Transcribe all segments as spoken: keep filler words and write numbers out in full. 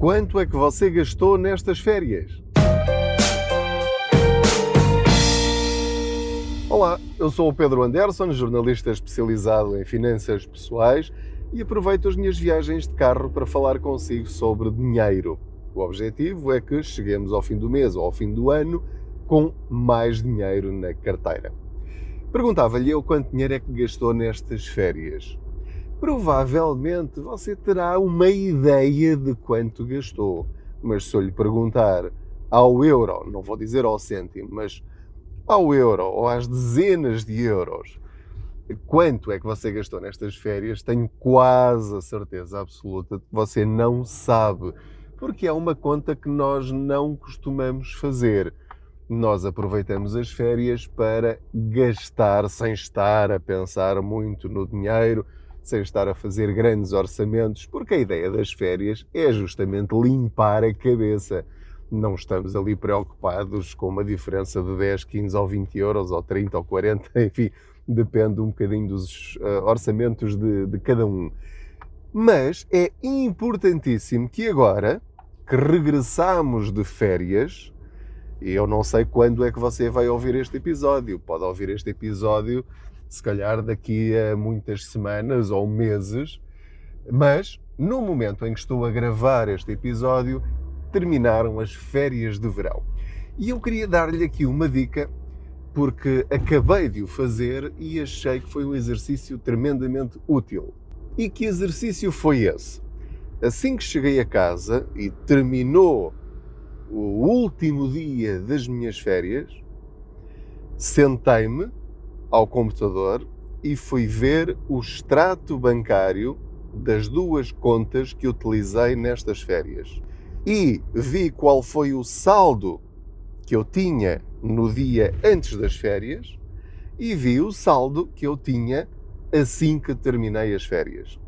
Quanto é que você gastou nestas férias? Olá, eu sou o Pedro Andersson, jornalista especializado em finanças pessoais e aproveito as minhas viagens de carro para falar consigo sobre dinheiro. O objetivo é que cheguemos ao fim do mês ou ao fim do ano com mais dinheiro na carteira. Perguntava-lhe eu quanto dinheiro é que gastou nestas férias. Provavelmente você terá uma ideia de quanto gastou, mas se eu lhe perguntar ao euro, não vou dizer ao cêntimo, mas ao euro ou às dezenas de euros, quanto é que você gastou nestas férias, tenho quase a certeza absoluta de que você não sabe, porque é uma conta que nós não costumamos fazer. Nós aproveitamos as férias para gastar sem estar a pensar muito no dinheiro, sem estar a fazer grandes orçamentos, porque a ideia das férias é justamente limpar a cabeça. Não estamos ali preocupados com uma diferença de dez, quinze ou vinte euros, ou trinta ou quarenta, enfim, depende um bocadinho dos uh, orçamentos de, de cada um. Mas é importantíssimo que agora, que regressamos de férias, e eu não sei quando é que você vai ouvir este episódio, pode ouvir este episódio se calhar daqui a muitas semanas ou meses, mas no momento em que estou a gravar este episódio, terminaram as férias de verão. E eu queria dar-lhe aqui uma dica, porque acabei de o fazer e achei que foi um exercício tremendamente útil. E que exercício foi esse? Assim que cheguei a casa e terminou o último dia das minhas férias, sentei-me ao computador e fui ver o extrato bancário das duas contas que utilizei nestas férias. E vi qual foi o saldo que eu tinha no dia antes das férias e vi o saldo que eu tinha assim que terminei as férias.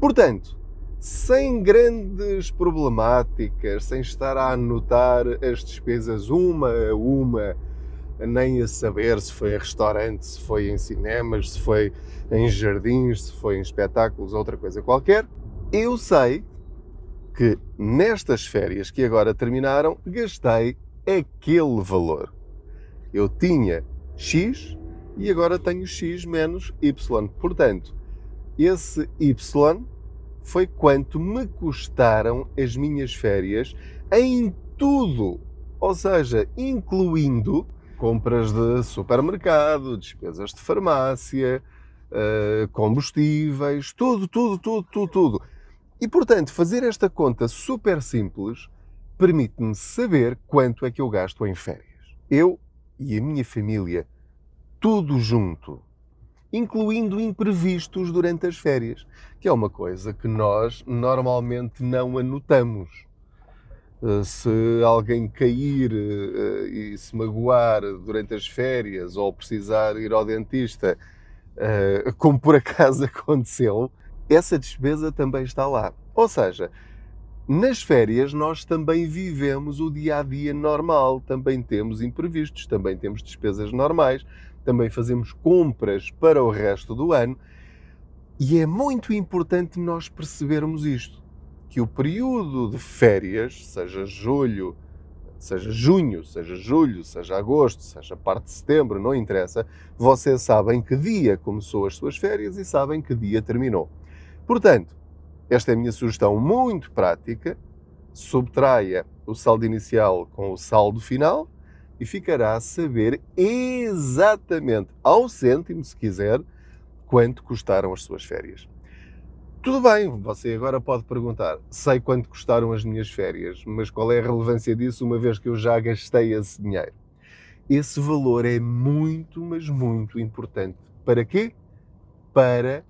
Portanto, sem grandes problemáticas, sem estar a anotar as despesas uma a uma, nem a saber se foi em restaurante, se foi em cinemas, se foi em jardins, se foi em espetáculos, outra coisa qualquer. Eu sei que nestas férias que agora terminaram, gastei aquele valor. Eu tinha X e agora tenho X menos Y. Portanto, esse Y foi quanto me custaram as minhas férias em tudo, ou seja, incluindo compras de supermercado, despesas de farmácia, combustíveis, tudo, tudo, tudo, tudo, tudo. E, portanto, fazer esta conta super simples permite-me saber quanto é que eu gasto em férias. Eu e a minha família, tudo junto, incluindo imprevistos durante as férias, que é uma coisa que nós normalmente não anotamos. Se alguém cair e se magoar durante as férias ou precisar ir ao dentista, como por acaso aconteceu, essa despesa também está lá. Ou seja, nas férias nós também vivemos o dia-a-dia normal, também temos imprevistos, também temos despesas normais, também fazemos compras para o resto do ano. E é muito importante nós percebermos isto. Que o período de férias, seja julho, seja junho, seja julho, seja agosto, seja parte de setembro, não interessa, vocês sabem que dia começou as suas férias e sabem que dia terminou. Portanto, esta é a minha sugestão muito prática, subtraia o saldo inicial com o saldo final e ficará a saber exatamente, ao cêntimo, se quiser, quanto custaram as suas férias. Tudo bem, você agora pode perguntar, sei quanto custaram as minhas férias, mas qual é a relevância disso uma vez que eu já gastei esse dinheiro? Esse valor é muito, mas muito importante. Para quê? Para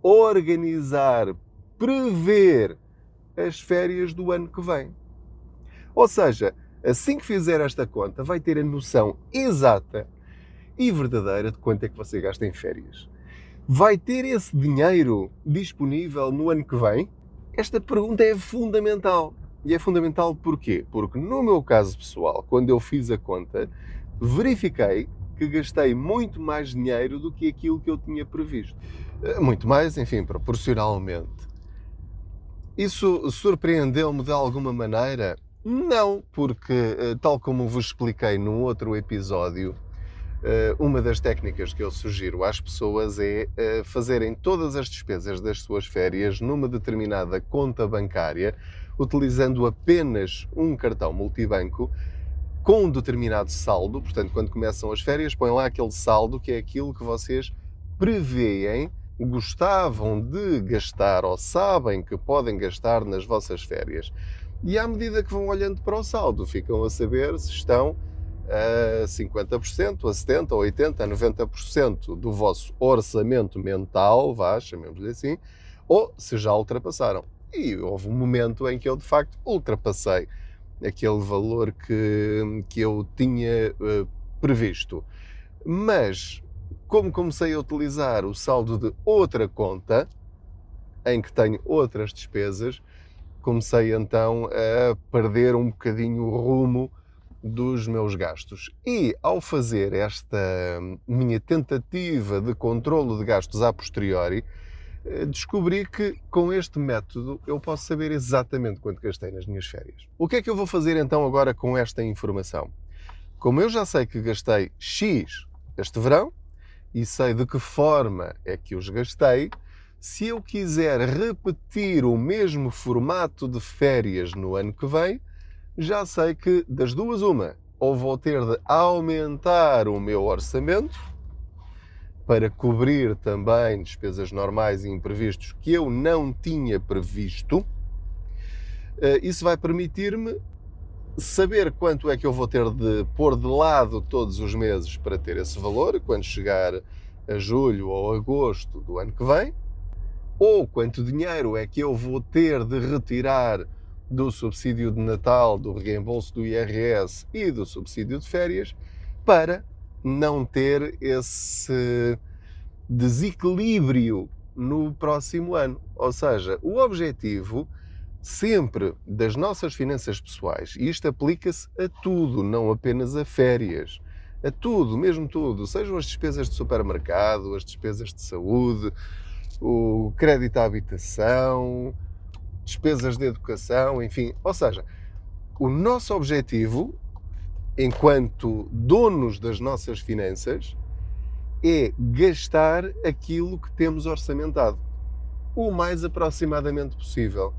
organizar, prever as férias do ano que vem. Ou seja, assim que fizer esta conta, vai ter a noção exata e verdadeira de quanto é que você gasta em férias. Vai ter esse dinheiro disponível no ano que vem? Esta pergunta é fundamental. E é fundamental porquê? Porque no meu caso pessoal, quando eu fiz a conta, verifiquei que gastei muito mais dinheiro do que aquilo que eu tinha previsto. Muito mais, enfim, proporcionalmente. Isso surpreendeu-me de alguma maneira? Não, porque, tal como vos expliquei num outro episódio, uma das técnicas que eu sugiro às pessoas é fazerem todas as despesas das suas férias numa determinada conta bancária, utilizando apenas um cartão multibanco com um determinado saldo. Portanto, quando começam as férias, põem lá aquele saldo que é aquilo que vocês preveem, gostavam de gastar ou sabem que podem gastar nas vossas férias. E à medida que vão olhando para o saldo, ficam a saber se estão a cinquenta por cento, a setenta por cento, a oitenta por cento, a noventa por cento do vosso orçamento mental, vá, chamemos-lhe assim, ou se já ultrapassaram. E houve um momento em que eu, de facto, ultrapassei aquele valor que, que eu tinha uh, previsto. Mas, como comecei a utilizar o saldo de outra conta, em que tenho outras despesas, comecei então a perder um bocadinho o rumo dos meus gastos. E ao fazer esta minha tentativa de controlo de gastos a posteriori, descobri que com este método eu posso saber exatamente quanto gastei nas minhas férias. O que é que eu vou fazer então agora com esta informação? Como eu já sei que gastei X este verão e sei de que forma é que os gastei, se eu quiser repetir o mesmo formato de férias no ano que vem, já sei que das duas uma, ou vou ter de aumentar o meu orçamento para cobrir também despesas normais e imprevistos que eu não tinha previsto. Isso vai permitir-me saber quanto é que eu vou ter de pôr de lado todos os meses para ter esse valor, quando chegar a julho ou agosto do ano que vem, ou quanto dinheiro é que eu vou ter de retirar do subsídio de Natal, do reembolso do I R S e do subsídio de férias, para não ter esse desequilíbrio no próximo ano. Ou seja, o objetivo sempre das nossas finanças pessoais, e isto aplica-se a tudo, não apenas a férias, a tudo, mesmo tudo, sejam as despesas de supermercado, as despesas de saúde, o crédito à habitação, despesas de educação, enfim. Ou seja, o nosso objetivo, enquanto donos das nossas finanças, é gastar aquilo que temos orçamentado, o mais aproximadamente possível.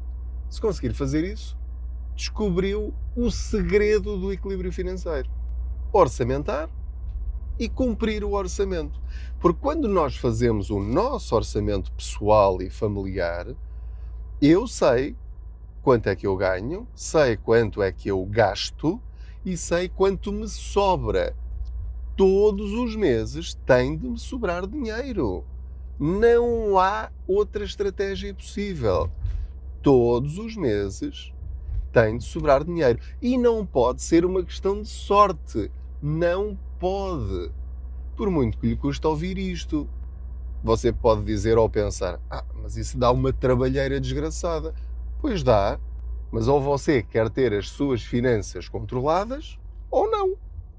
Se conseguir fazer isso, descobriu o segredo do equilíbrio financeiro. Orçamentar e cumprir o orçamento. Porque quando nós fazemos o nosso orçamento pessoal e familiar, eu sei quanto é que eu ganho, sei quanto é que eu gasto e sei quanto me sobra. Todos os meses tem de me sobrar dinheiro. Não há outra estratégia possível. Todos os meses tem de sobrar dinheiro. E não pode ser uma questão de sorte. Não pode. Por muito que lhe custa ouvir isto. Você pode dizer ou pensar, ah, mas isso dá uma trabalheira desgraçada. Pois dá, mas ou você quer ter as suas finanças controladas, ou não.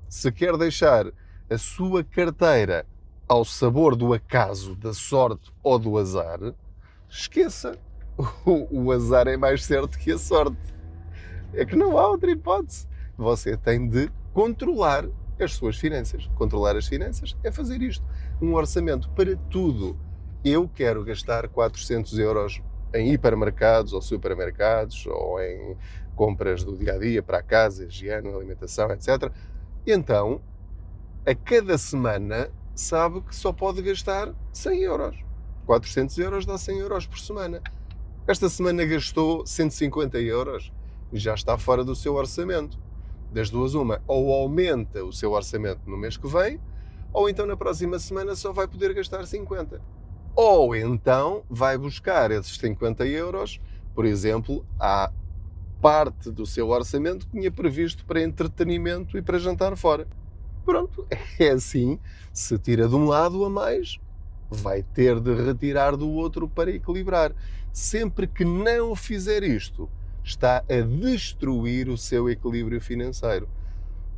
Se quer deixar a sua carteira ao sabor do acaso, da sorte ou do azar, esqueça. O, o azar é mais certo que a sorte. É que não há outra hipótese. Você tem de controlar as suas finanças. Controlar as finanças é fazer isto. Um orçamento para tudo. Eu quero gastar quatrocentos euros em hipermercados ou supermercados ou em compras do dia-a-dia para a casa, higiene, alimentação, etcétera. Então, a cada semana, sabe que só pode gastar cem euros. quatrocentos euros dá cem euros por semana. Esta semana gastou cento e cinquenta euros. Já está fora do seu orçamento. Das duas uma, ou aumenta o seu orçamento no mês que vem, ou então na próxima semana só vai poder gastar cinquenta. Ou então vai buscar esses cinquenta euros, por exemplo, à parte do seu orçamento que tinha previsto para entretenimento e para jantar fora. Pronto, é assim. Se tira de um lado a mais, vai ter de retirar do outro para equilibrar. Sempre que não fizer isto, está a destruir o seu equilíbrio financeiro.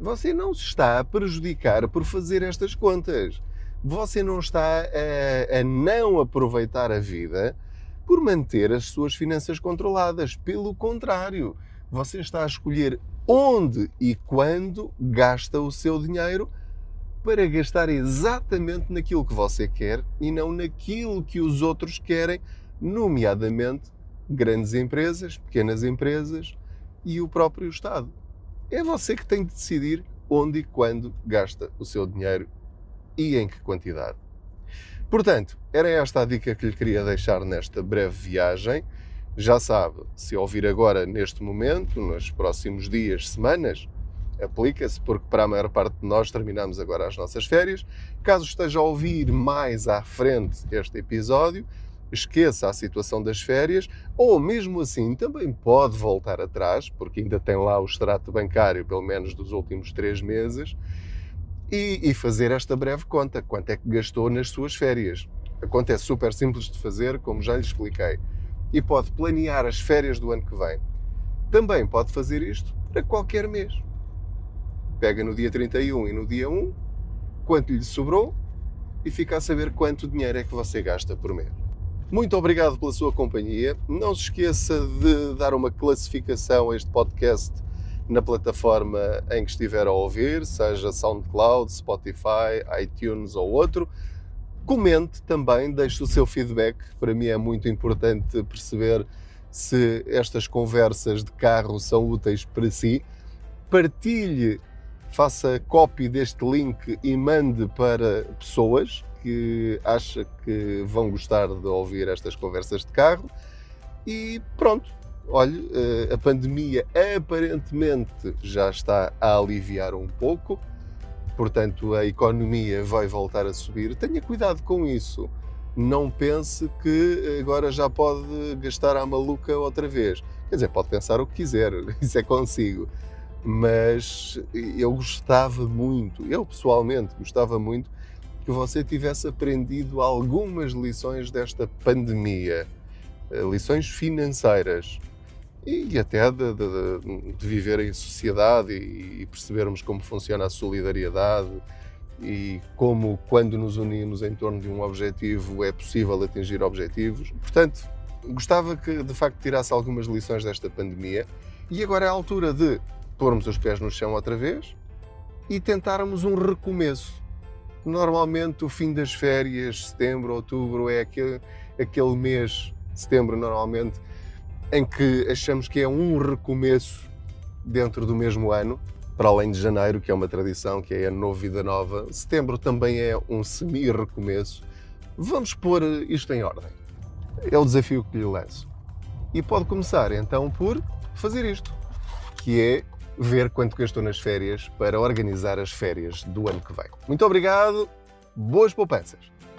Você não se está a prejudicar por fazer estas contas. Você não está a, a não aproveitar a vida por manter as suas finanças controladas. Pelo contrário, você está a escolher onde e quando gasta o seu dinheiro para gastar exatamente naquilo que você quer e não naquilo que os outros querem, nomeadamente grandes empresas, pequenas empresas e o próprio Estado. É você que tem de decidir onde e quando gasta o seu dinheiro e em que quantidade. Portanto, era esta a dica que lhe queria deixar nesta breve viagem. Já sabe, se ouvir agora neste momento, nos próximos dias, semanas, aplica-se, porque para a maior parte de nós terminamos agora as nossas férias. Caso esteja a ouvir mais à frente este episódio, esqueça a situação das férias, ou mesmo assim também pode voltar atrás, porque ainda tem lá o extrato bancário, pelo menos dos últimos três meses, e, e fazer esta breve conta, quanto é que gastou nas suas férias. A conta é super simples de fazer, como já lhe expliquei, e pode planear as férias do ano que vem. Também pode fazer isto para qualquer mês. Pega no dia trinta e um e no dia um, quanto lhe sobrou, e fica a saber quanto dinheiro é que você gasta por mês. Muito obrigado pela sua companhia. Não se esqueça de dar uma classificação a este podcast na plataforma em que estiver a ouvir, seja SoundCloud, Spotify, iTunes ou outro. Comente também, deixe o seu feedback. Para mim é muito importante perceber se estas conversas de carro são úteis para si. Partilhe, faça copy deste link e mande para pessoas que acha que vão gostar de ouvir estas conversas de carro. E pronto, olha, a pandemia aparentemente já está a aliviar um pouco, portanto a economia vai voltar a subir. Tenha cuidado com isso, não pense que agora já pode gastar à maluca outra vez. Quer dizer, pode pensar o que quiser, isso é consigo, mas eu gostava muito, eu pessoalmente gostava muito que você tivesse aprendido algumas lições desta pandemia, lições financeiras e até de, de, de viver em sociedade e percebermos como funciona a solidariedade e como, quando nos unimos em torno de um objetivo, é possível atingir objetivos. Portanto, gostava que de facto tirasse algumas lições desta pandemia, e agora é a altura de pormos os pés no chão outra vez e tentarmos um recomeço. Normalmente o fim das férias, setembro, outubro, é aquele, aquele mês, setembro normalmente, em que achamos que é um recomeço dentro do mesmo ano, para além de janeiro, que é uma tradição, que é ano novo, vida nova. Setembro também é um semi-recomeço. Vamos pôr isto em ordem. É o desafio que lhe lanço. E pode começar então por fazer isto, que é ver quanto gastou nas férias para organizar as férias do ano que vem. Muito obrigado, boas poupanças!